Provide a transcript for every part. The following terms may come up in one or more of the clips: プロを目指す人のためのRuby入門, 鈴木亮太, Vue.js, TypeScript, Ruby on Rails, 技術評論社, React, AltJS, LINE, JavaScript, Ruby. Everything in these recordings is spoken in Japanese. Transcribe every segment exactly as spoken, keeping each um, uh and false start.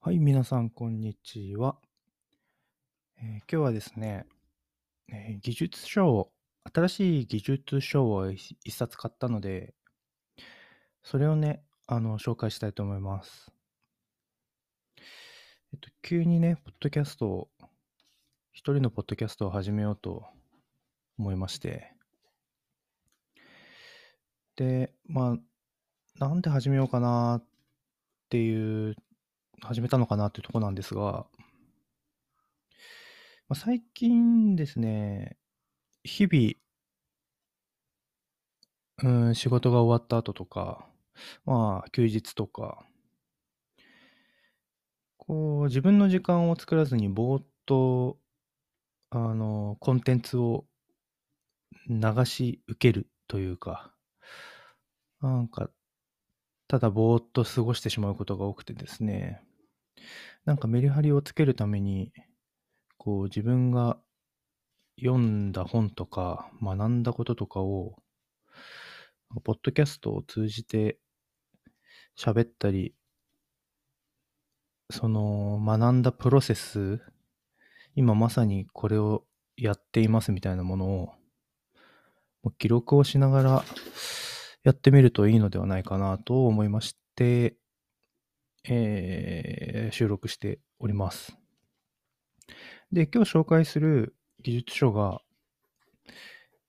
はい、皆さん、こんにちは。えー、今日はですね、えー技術書を、新しい技術書を一一冊買ったので、それをね、あの、紹介したいと思います。えっと、急にね、ポッドキャストを、一人のポッドキャストを始めようと思いまして、で、まあ、なんで始めようかなっていう、始めたのかなというところなんですが、まあ、最近ですね、日々、うん、仕事が終わった後とか、まあ休日とか、こう自分の時間を作らずにぼーっとあのコンテンツを流し受けるというか、なんかただぼーっと過ごしてしまうことが多くてですね、なんかメリハリをつけるために、こう自分が読んだ本とか学んだこととかをポッドキャストを通じて喋ったり、その学んだプロセス、今まさにこれをやっていますみたいなものを記録をしながらやってみるといいのではないかなと思いまして、えー、収録しております。で、今日紹介する技術書が、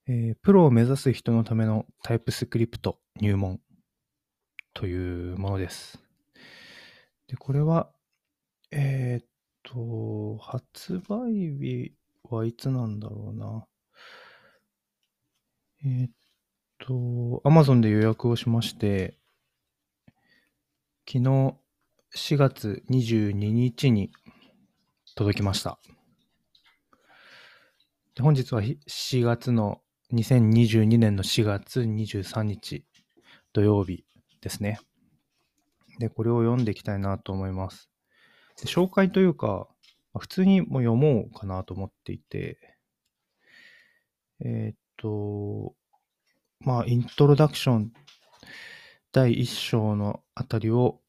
えー、プロを目指す人のためのTypeScript入門というものです。で、これは、えー、っと、発売日はいつなんだろうな。えー、っと、Amazon で予約をしまして、昨日しがつにじゅうににちに届きました。で、本日はしがつのにせんにじゅうにねんのしがつにじゅうさんにち土曜日ですね。で、これを読んでいきたいなと思います。で、紹介というか、普通にもう読もうかなと思っていて、えー、っと、まあ、イントロダクションだいいっ章のあたりを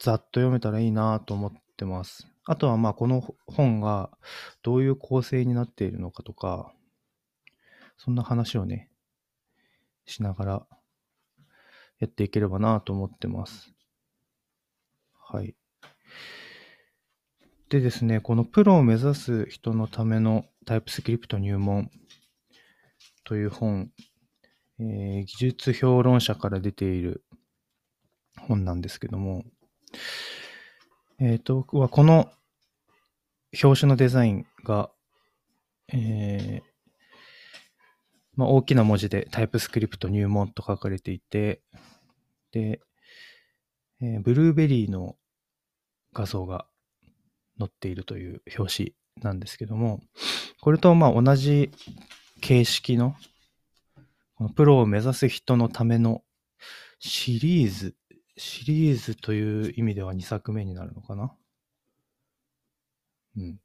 ざっと読めたらいいなと思ってます。あとはまあこの本がどういう構成になっているのかとか、そんな話をね、しながらやっていければなと思ってます。はい。でですね、このプロを目指す人のためのTypeScript入門という本、えー、技術評論者から出ている本なんですけども、えっと、この表紙のデザインが、えーまあ、大きな文字でタイプスクリプト入門と書かれていて、で、えー、ブルーベリーの画像が載っているという表紙なんですけども、これとまあ同じ形式の、このプロを目指す人のためのシリーズ、シリーズという意味ではにさくめになるのかな、うん、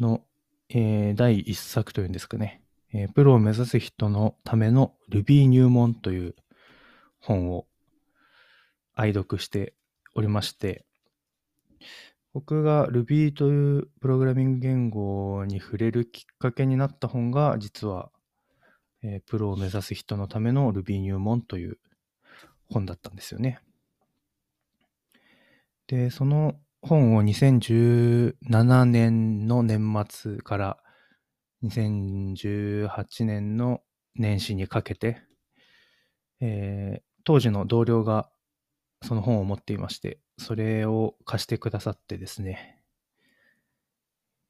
の、えー、だいいっさくというんですかね、えー、プロを目指す人のための Ruby 入門という本を愛読しておりまして、僕が Ruby というプログラミング言語に触れるきっかけになった本が実は、えー、プロを目指す人のための Ruby 入門という本だったんですよね。で、その本をにせんじゅうななねんの年末からにせんじゅうはちねんの年始にかけて、えー、当時の同僚がその本を持っていまして、それを貸してくださってですね、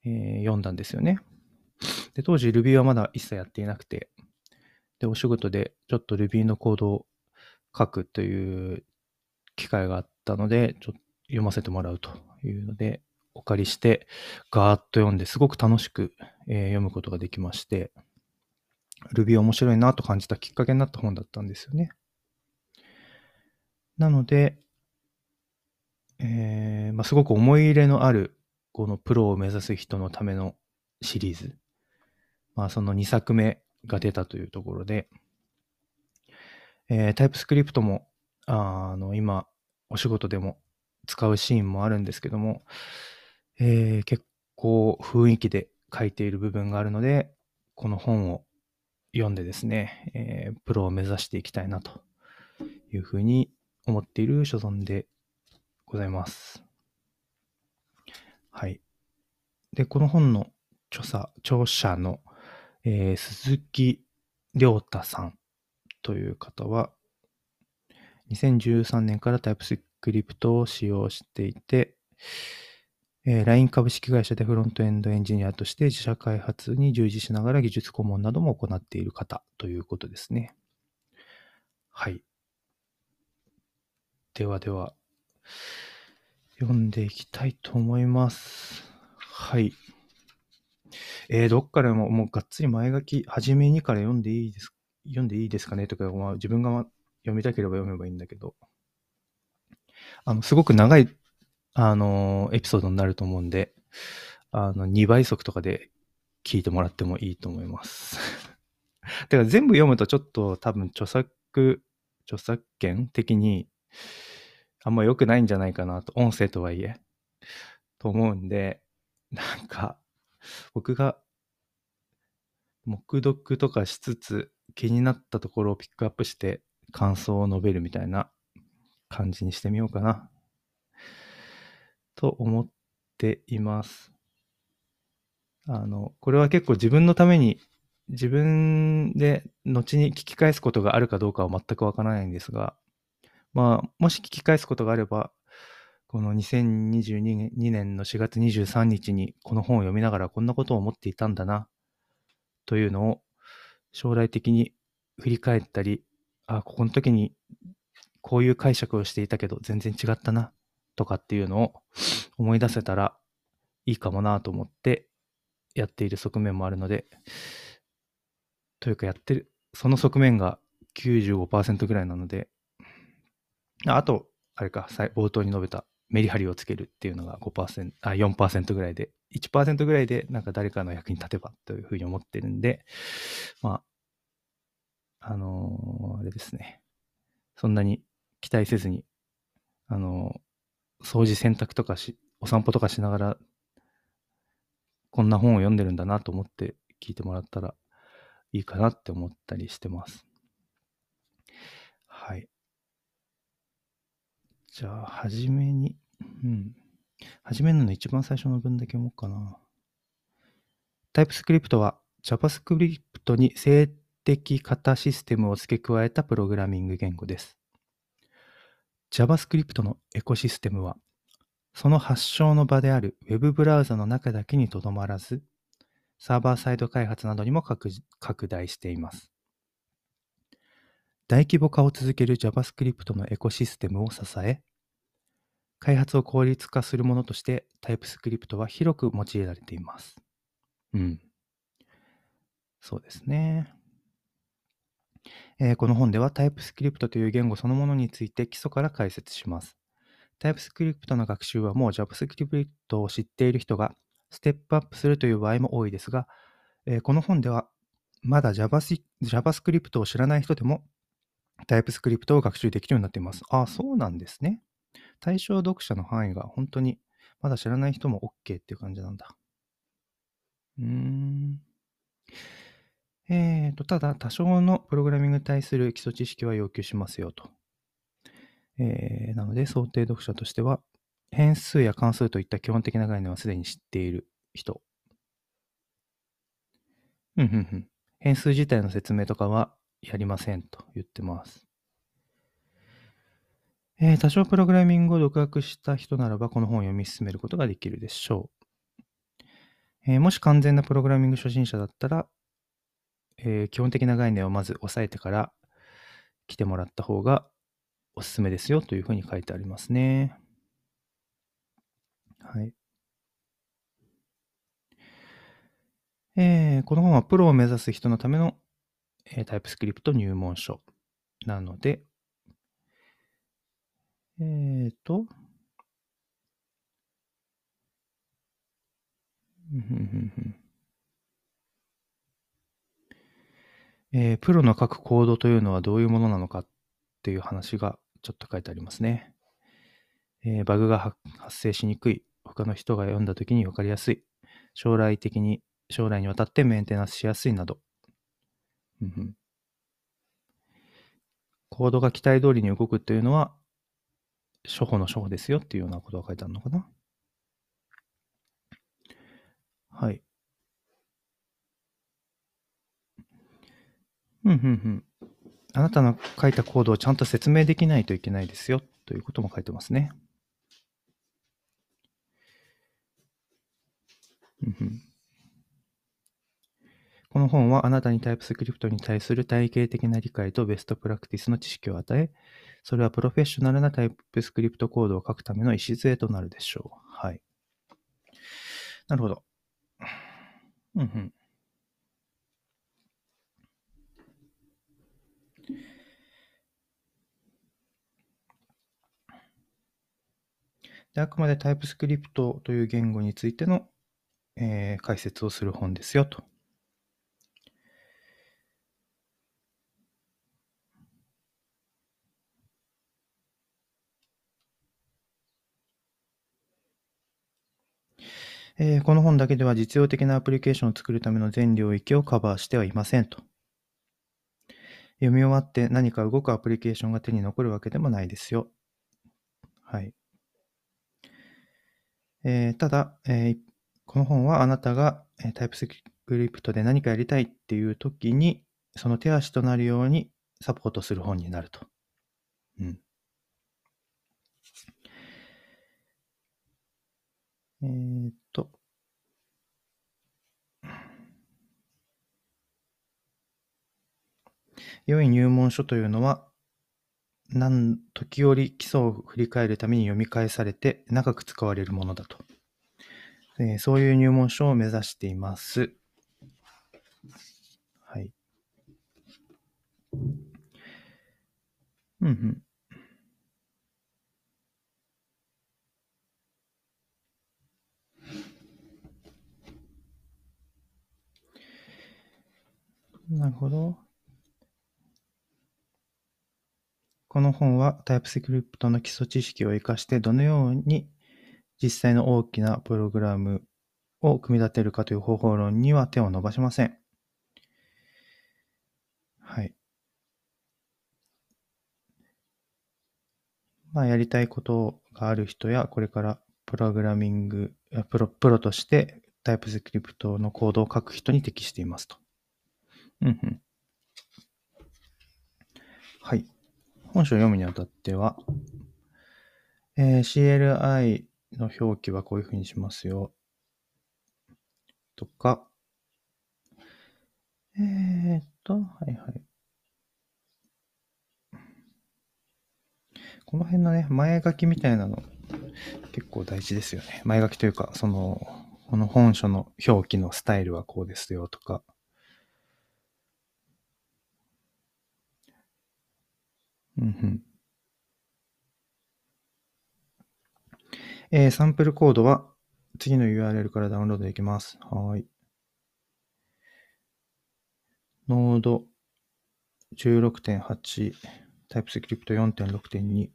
えー、読んだんですよね。で、当時 Ruby はまだ一切やっていなくて、で、お仕事でちょっと Ruby のコードを書くという機会があったので、ちょっと読ませてもらうというので、お借りしてガーッと読んですごく楽しく、えー、読むことができまして、Ruby 面白いなと感じたきっかけになった本だったんですよね。なので、えーまあ、すごく思い入れのあるこのプロを目指す人のためのシリーズ、まあ、そのにさくめが出たというところで、えー、タイプスクリプトもあの今お仕事でも使うシーンもあるんですけども、えー、結構雰囲気で書いている部分があるので、この本を読んでですね、えー、プロを目指していきたいなというふうに思っている所存でございます。はい。で、この本の著者、著者の、えー、鈴木亮太さんという方は、にせんじゅうさんねんからTypeScriptを使用していて、えー、ライン 株式会社でフロントエンドエンジニアとして自社開発に従事しながら技術顧問なども行っている方ということですね。はい。ではでは、読んでいきたいと思います。はい。えー、どっからも、もうがっつり前書き、初めにから読んでいいです、読んでいいですかねとか、まあ、自分が、ま、読みたければ読めばいいんだけど、あの、すごく長い、あの、エピソードになると思うんで、あの、にばい速とかで聞いてもらってもいいと思います。てか、全部読むとちょっと多分著作、著作権的に、あんま良くないんじゃないかなと、音声とはいえ、と思うんで、なんか、僕が、目読とかしつつ、気になったところをピックアップして、感想を述べるみたいな感じにしてみようかな、と思っています。あの、これは結構自分のために、自分で後に聞き返すことがあるかどうかは全くわからないんですが、まあ、もし聞き返すことがあれば、このにせんにじゅうにねんのしがつにじゅうさんにちにこの本を読みながらこんなことを思っていたんだなというのを将来的に振り返ったり、あ、ここの時にこういう解釈をしていたけど全然違ったなとかっていうのを思い出せたらいいかもなと思ってやっている側面もあるので、というかやってる、その側面が きゅうじゅうごパーセント ぐらいなので、あと、あれか、冒頭に述べたメリハリをつけるっていうのが ごパーセント、あ、よんパーセント ぐらいで、いちパーセント ぐらいでなんか誰かの役に立てばというふうに思ってるんで、まあ、あのー、あれですね。そんなに期待せずに、あのー、掃除洗濯とかし、お散歩とかしながら、こんな本を読んでるんだなと思って聞いてもらったらいいかなって思ったりしてます。はい。じゃあ、はじめに、うん。はじめの一番最初の文だけ読もうかな。TypeScript は JavaScript に静的型システムを付け加えたプログラミング言語です。JavaScript のエコシステムは、その発祥の場である Web ブラウザの中だけにとどまらず、サーバーサイド開発などにも拡大しています。大規模化を続ける JavaScript のエコシステムを支え、開発を効率化するものとして TypeScript は広く用いられています。うん。そうですね。えー、この本では TypeScript という言語そのものについて基礎から解説します。TypeScript の学習はもう JavaScript を知っている人がステップアップするという場合も多いですが、えー、この本ではまだ JavaScript を知らない人でもタイプスクリプトを学習できるようになっています。ああ、そうなんですね。対象読者の範囲が本当にまだ知らない人も OK っていう感じなんだ。うーん。えーと、ただ多少のプログラミングに対する基礎知識は要求しますよと。えー、なので想定読者としては変数や関数といった基本的な概念はすでに知っている人。うんうんうん。変数自体の説明とかはやりませんと言ってます、えー。多少プログラミングを独学した人ならばこの本を読み進めることができるでしょう。えー、もし完全なプログラミング初心者だったら、えー、基本的な概念をまず押さえてから来てもらった方がおすすめですよというふうに書いてありますね。はい。えー、この本はプロを目指す人のためのタイプスクリプト入門書なので、えーと、えー、プロの書くコードというのはどういうものなのかっていう話がちょっと書いてありますね。えー、バグが発生しにくい、他の人が読んだときに分かりやすい、将来的に、将来にわたってメンテナンスしやすいなど。うんうん、コードが期待通りに動くというのは、初歩の初歩ですよっていうようなことが書いてあるのかな。はい。うんうんうん。あなたの書いたコードをちゃんと説明できないといけないですよということも書いてますね。うんうん。この本はあなたにTypeScriptに対する体系的な理解とベストプラクティスの知識を与え、それはプロフェッショナルなTypeScriptコードを書くための礎となるでしょう。はい。なるほど。うんうん。であくまでTypeScriptという言語についての、えー、解説をする本ですよと。えー、この本だけでは実用的なアプリケーションを作るための全領域をカバーしてはいませんと。読み終わって何か動くアプリケーションが手に残るわけでもないですよ。はい。えー、ただ、えー、この本はあなたが、えー、TypeScriptで何かやりたいっていう時に、その手足となるようにサポートする本になると。うん。えー、っと。良い入門書というのは、何時折基礎を振り返るために読み返されて長く使われるものだと。えー、そういう入門書を目指しています。はい。うんうん。なるほど。この本はTypeScriptの基礎知識を生かしてどのように実際の大きなプログラムを組み立てるかという方法論には手を伸ばしません。はい。まあ、やりたいことがある人や、これからプログラミング、プロ、プロとしてTypeScriptのコードを書く人に適していますと。うんうん。はい。本書を読むにあたっては、えー、シーエルアイ の表記はこういうふうにしますよ。とか、えーっと、はいはい。この辺のね、前書きみたいなの、結構大事ですよね。前書きというか、その、この本書の表記のスタイルはこうですよとか、うんうんえー、サンプルコードは次の ユーアールエル からダウンロードできます。はい。ノード じゅうろくてんはち、TypeScript よんてんろくてんに、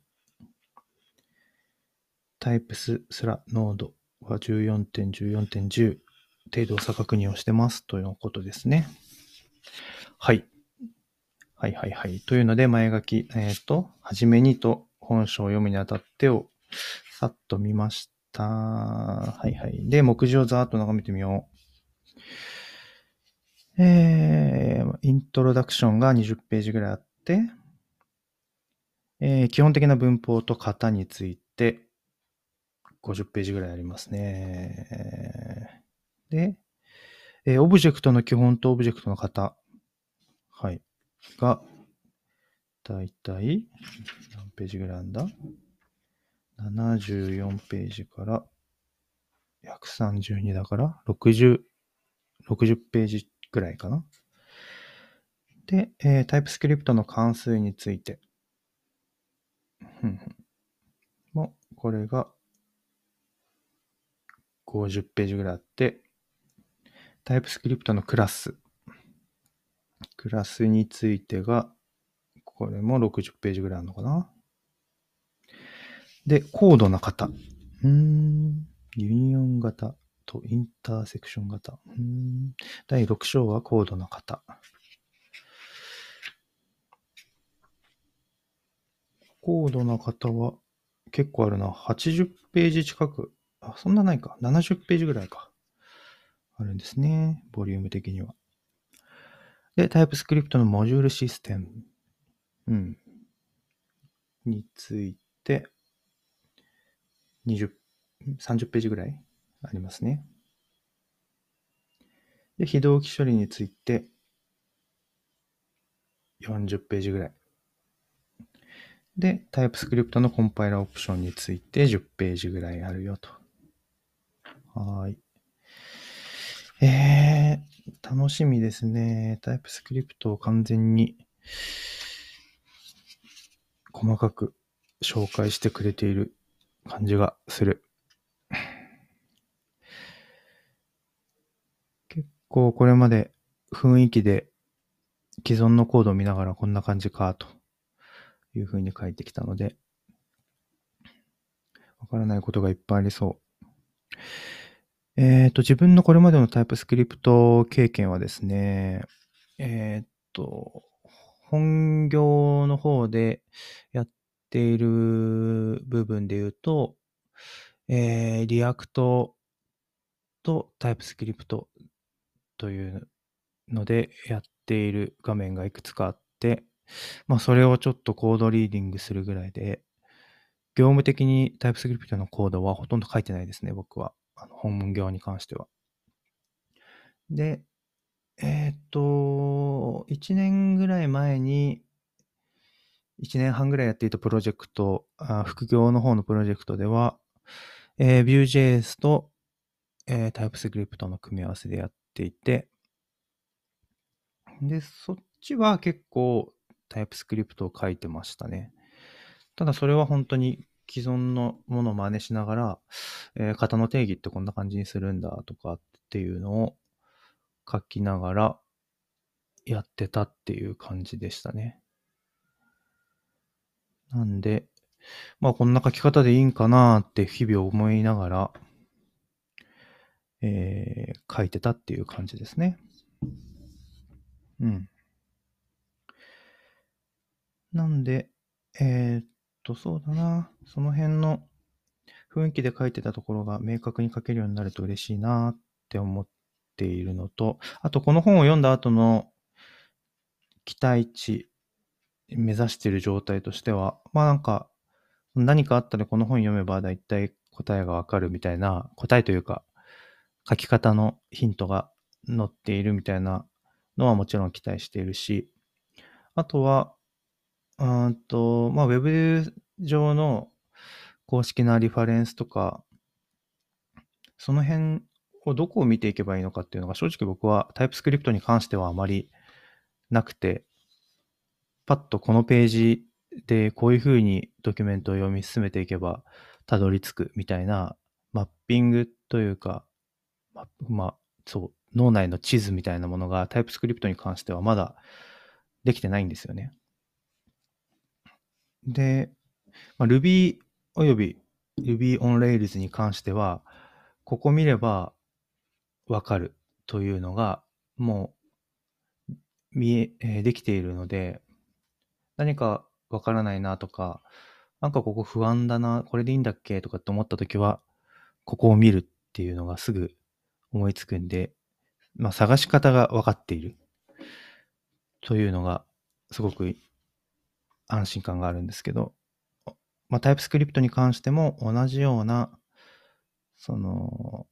Types すらノードは じゅうよんてんじゅうよんてんじゅう 程度差確認をしてますということですね。はい。はいはいはい。というので、前書き、えっ、ー、と、はじめにと本書を読むにあたってをさっと見ました。はいはい。で、目次をざーっと眺めてみよう。えー、イントロダクションがにじゅっページぐらいあって、えー、基本的な文法と型についてごじゅっページぐらいありますね。で、えー、オブジェクトの基本とオブジェクトの型。はい。が、だいたい、何ページぐらいあるんだ ?ななじゅうよんページから、ひゃくさんじゅうにだから、ろくじゅう、ろくじゅっページぐらいかな。で、えー、TypeScriptの関数について。もう、これが、ごじゅっページぐらいあって、TypeScriptのクラス。クラスについてが、これもろくじゅっページぐらいあるのかな。で、高度な型。うーん。ユニオン型とインターセクション型。うーん。だいろく章は高度な型。高度な型は結構あるな。はちじゅうページ近く。あ、そんなないか。ななじゅうページぐらいか。あるんですね。ボリューム的には。で、TypeScript のモジュールシステム。うん。について、にじゅう、さんじゅうページぐらいありますね。で、非同期処理について、よんじゅうページぐらい。で、TypeScript のコンパイラーオプションについてじゅうページぐらいあるよと。はい。えー、楽しみですね。TypeScript を完全に細かく紹介してくれている感じがする。結構これまで雰囲気で既存のコードを見ながらこんな感じかというふうに書いてきたので、わからないことがいっぱいありそう。えっと、自分のこれまでのタイプスクリプト経験はですね、えっと、本業の方でやっている部分で言うと、えー、リアクトとタイプスクリプトというのでやっている画面がいくつかあって、まあ、それをちょっとコードリーディングするぐらいで、業務的にタイプスクリプトのコードはほとんど書いてないですね、僕は。あの本業に関しては。で、えっと、いちねんぐらい前に、いちねんはんぐらいやっていたプロジェクト、あ副業の方のプロジェクトでは、えー、Vue.js と、えー、TypeScript の組み合わせでやっていて、で、そっちは結構 TypeScript を書いてましたね。ただそれは本当に既存のものを真似しながら、えー、型の定義ってこんな感じにするんだとかっていうのを書きながらやってたっていう感じでしたね。なんで、まあこんな書き方でいいんかなって日々思いながら、えー、書いてたっていう感じですね。うん。なんで、えー、っと、そうだな。その辺の雰囲気で書いてたところが明確に書けるようになると嬉しいなって思っているのと、あとこの本を読んだ後の期待値、目指している状態としては、まあなんか、何かあったらこの本読めばだいたい答えがわかるみたいな、答えというか、書き方のヒントが載っているみたいなのはもちろん期待しているし、あとは、うんと、まあ、ウェブ上の公式なリファレンスとか、その辺をどこを見ていけばいいのかっていうのが正直僕はタイプスクリプトに関してはあまりなくて、パッとこのページでこういうふうにドキュメントを読み進めていけばたどり着くみたいなマッピングというか、ま、まあ、そう、脳内の地図みたいなものがタイプスクリプトに関してはまだできてないんですよね。で、まあ、Ruby および Ruby on Rails に関しては、ここ見ればわかるというのがもう見え、できているので、何かわからないなとか、なんかここ不安だな、これでいいんだっけとかって思ったときは、ここを見るっていうのがすぐ思いつくんで、まあ、探し方が分かっているというのがすごく安心感があるんですけど、まあ、タイプスクリプトに関しても同じようなその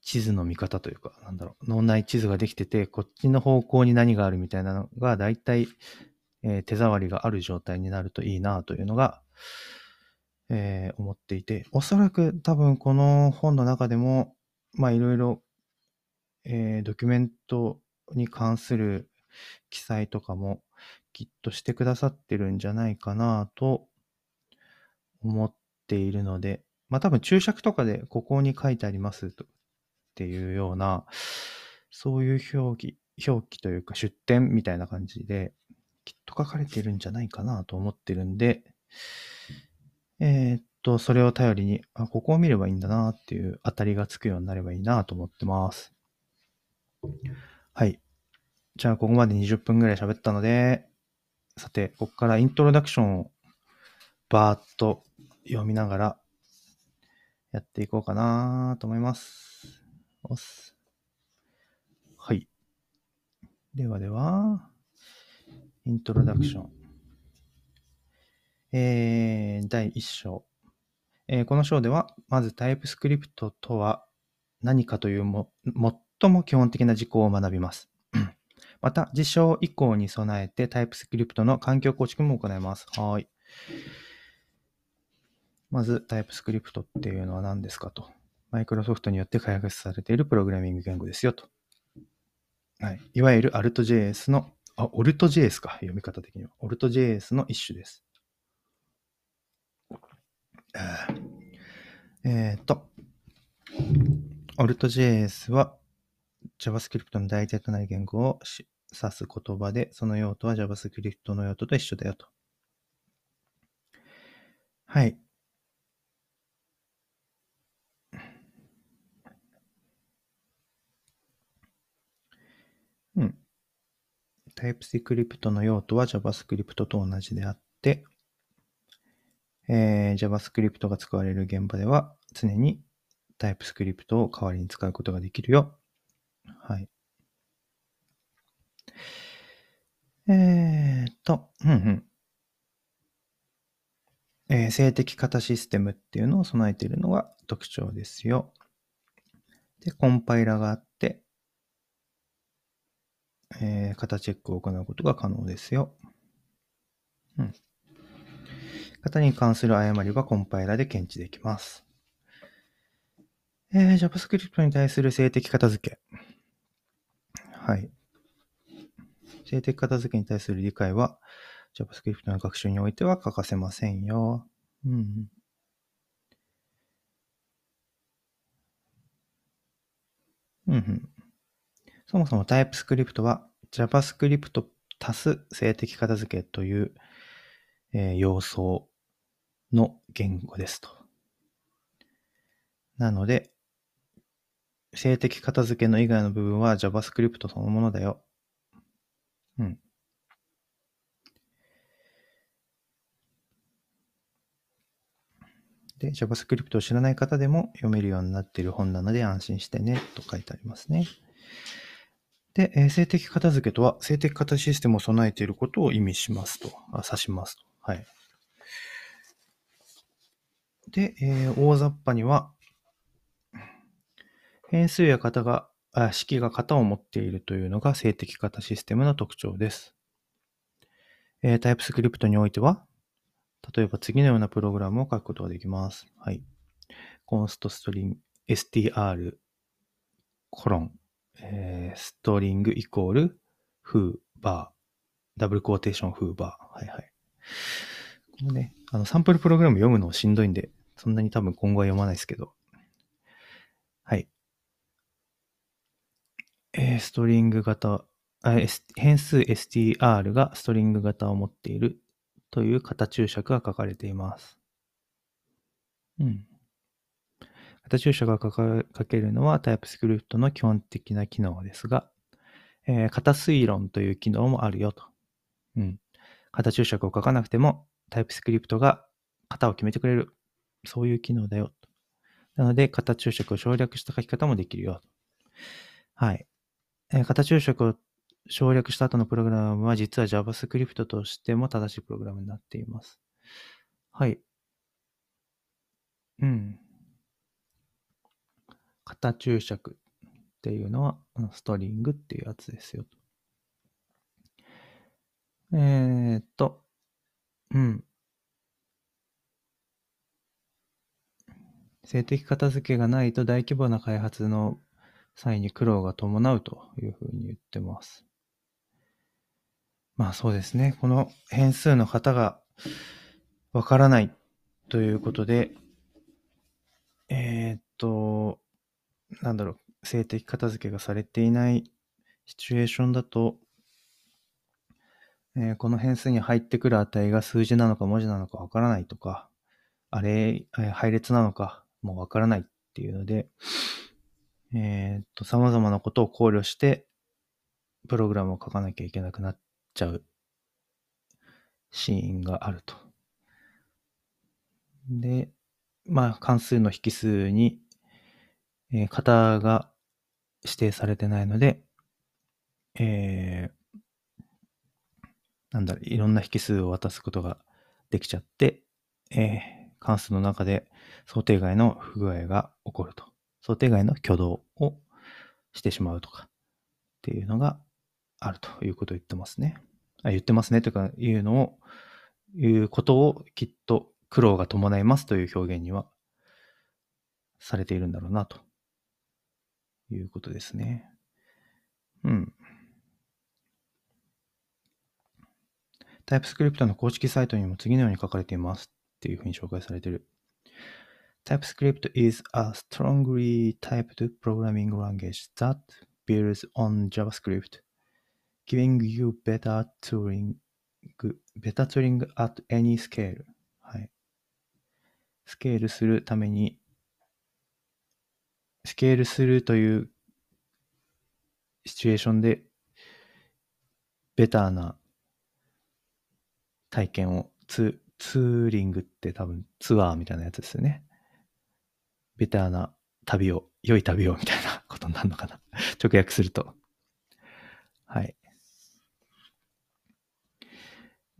地図の見方というか、なんだろう、脳内地図ができてて、こっちの方向に何があるみたいなのがだいたい手触りがある状態になるといいなというのが、えー、思っていて、おそらく多分この本の中でもまあいろいろえー、ドキュメントに関する記載とかもきっとしてくださってるんじゃないかなと思っているので、まあ多分注釈とかでここに書いてありますとっていうような、そういう表記、表記というか出典みたいな感じできっと書かれているんじゃないかなと思ってるんで、えーっと、それを頼りに、あ、ここを見ればいいんだなっていう当たりがつくようになればいいなと思ってます。はい。じゃあ、ここまでにじゅっぷんぐらい喋ったので、さて、ここからイントロダクションをバーッと読みながらやっていこうかなと思います。おっす。はい。ではでは、イントロダクション。えー、だいいっ章、えー。この章では、まず TypeScript とは何かというも最も基本的な事項を学びます。また、事象以降に備えて TypeScript の環境構築も行います。はい。まず、TypeScript っていうのは何ですかと。マイクロソフトによって開発されているプログラミング言語ですよと。はい。いわゆる AltJS の、あ、AltJS か。読み方的には。AltJS の一種です。えっと、AltJS は JavaScript の代替となる言語を指す言葉で、その用途は JavaScript の用途と一緒だよと。はい。うん。TypeScript の用途は JavaScript と同じであって、えー、JavaScript が使われる現場では常に TypeScript を代わりに使うことができるよ。はい。えーっと、うんうん。えー、静的型システムっていうのを備えているのが特徴ですよ。で、コンパイラーがあって、えー、型チェックを行うことが可能ですよ。うん。型に関する誤りはコンパイラーで検知できます。えー、JavaScript に対する静的片付け。はい。静的片付けに対する理解は JavaScript の学習においては欠かせませんよ。うん。うんうん。そもそも TypeScript は JavaScript 足す静的片付けという、えー、要素の言語ですと。なので、静的片付けの以外の部分は JavaScript そのものだよ。うん。で、JavaScript を知らない方でも読めるようになっている本なので安心してね、と書いてありますね。で、えー、静的片付けとは、静的型システムを備えていることを意味しますと、あ、指しますと。はい。で、えー、大雑把には、変数や型が、あ、式が型を持っているというのが静的型システムの特徴です。えー、TypeScript においては、例えば次のようなプログラムを書くことができます。はい。const string str コロン、えー、ストリングイコール、フーバー、ダブルクォーテーションフーバー。はいはい。このね、あの、サンプルプログラム読むのしんどいんで、そんなに多分今後は読まないですけど。はい。えー、ストリング型、あ、変数 str がストリング型を持っているという型注釈が書かれています。うん。型注釈が書けるのは TypeScript の基本的な機能ですが、えー、型推論という機能もあるよと。うん。型注釈を書かなくても TypeScript が型を決めてくれる。そういう機能だよと。なので、型注釈を省略した書き方もできるよと。はい。えー、型注釈を省略した後のプログラムは実は JavaScript としても正しいプログラムになっています。はい。うん。型注釈っていうのは、ストリングっていうやつですよと。えーっと、うん。静的片付けがないと大規模な開発の際に苦労が伴うというふうに言ってます。まあそうですね。この変数の型がわからないということで、えーっと、なんだろう、静的片付けがされていないシチュエーションだと、えー、この変数に入ってくる値が数字なのか文字なのかわからないとか、あれ、配列なのか、もうわからないっていうので、えっと、様々なことを考慮して、プログラムを書かなきゃいけなくなっちゃうシーンがあると。で、まあ、関数の引数に、えー、型が指定されてないので、えー、なんだろう、いろんな引数を渡すことができちゃって、えー、関数の中で想定外の不具合が起こると。想定外の挙動をしてしまうとかっていうのがあるということを言ってますね。あ、言ってますねとかいうのを、いうことをきっと苦労が伴いますという表現にはされているんだろうなということですね。うん。TypeScript の公式サイトにも次のように書かれていますっていうふうに紹介されている。TypeScript is a strongly typed programming language that builds on JavaScript, giving you better tooling, better tooling at any scale. はい。スケールするために、スケールするというシチュエーションで、ベターな体験を、ツ、ツーリングって多分ツアーみたいなやつですよね。ベターな旅を、良い旅をみたいなことになるのかな。直訳すると。はい。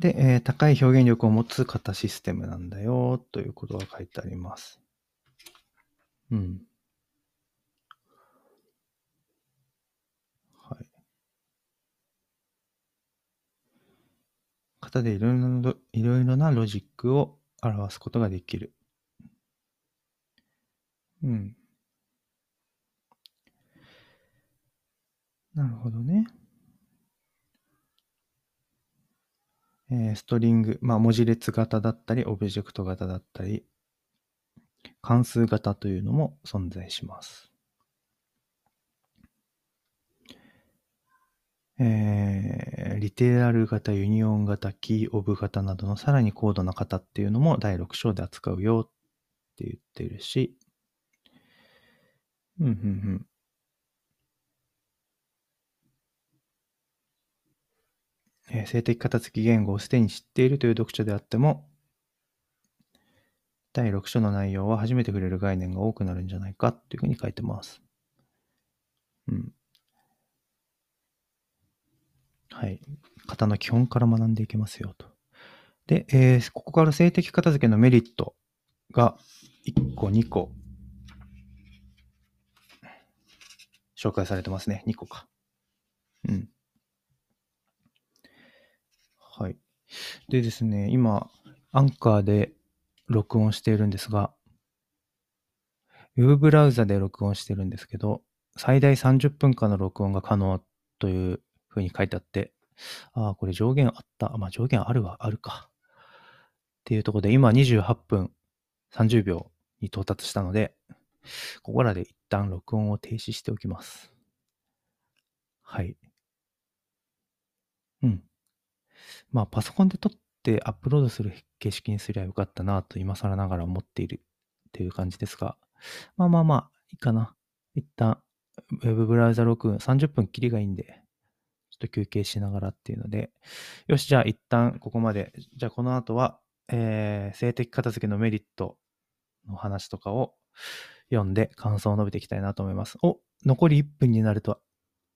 で、えー、高い表現力を持つ型システムなんだよということが書いてあります。うん。はい。型でいろいろな、いろいろなロジックを表すことができる。うん。なるほどね。えー、ストリング、まあ文字列型だったり、オブジェクト型だったり、関数型というのも存在します。えー、リテラル型、ユニオン型、キーオブ型などのさらに高度な型っていうのもだいろく章で扱うよって言ってるし、うんうんうん。えー、性的型付き言語をすでに知っているという読者であっても、だいろく章の内容は初めて触れる概念が多くなるんじゃないかというふうに書いてます。うん。はい。型の基本から学んでいけますよと。で、えー、ここから性的型付けのメリットがいっこ、にこ。紹介されてますね。にこか。うん。はい。でですね、今、アンカーで録音しているんですが、ウェブブラウザで録音してるんですけど、最大さんじゅっぷんかんの録音が可能というふうに書いてあって、ああ、これ上限あった。まあ上限あるはあるか。っていうところで、今にじゅうはっぷんさんじゅうびょうに到達したので、ここらで一旦録音を停止しておきます。はい。うん。まあ、パソコンで撮ってアップロードする形式にすればよかったなと今更ながら思っているっていう感じですが、まあまあまあ、いいかな。一旦、Web ブラウザ録音さんじゅっぷん切りがいいんで、ちょっと休憩しながらっていうので、よし、じゃあ一旦ここまで。じゃあこの後は、えー、性的片付けのメリットの話とかを、読んで感想を述べていきたいなと思います。お、残りいっぷんになると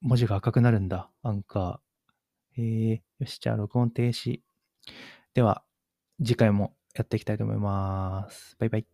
文字が赤くなるんだ。アンカー。えー、よし、じゃあ録音停止。では、次回もやっていきたいと思います。バイバイ。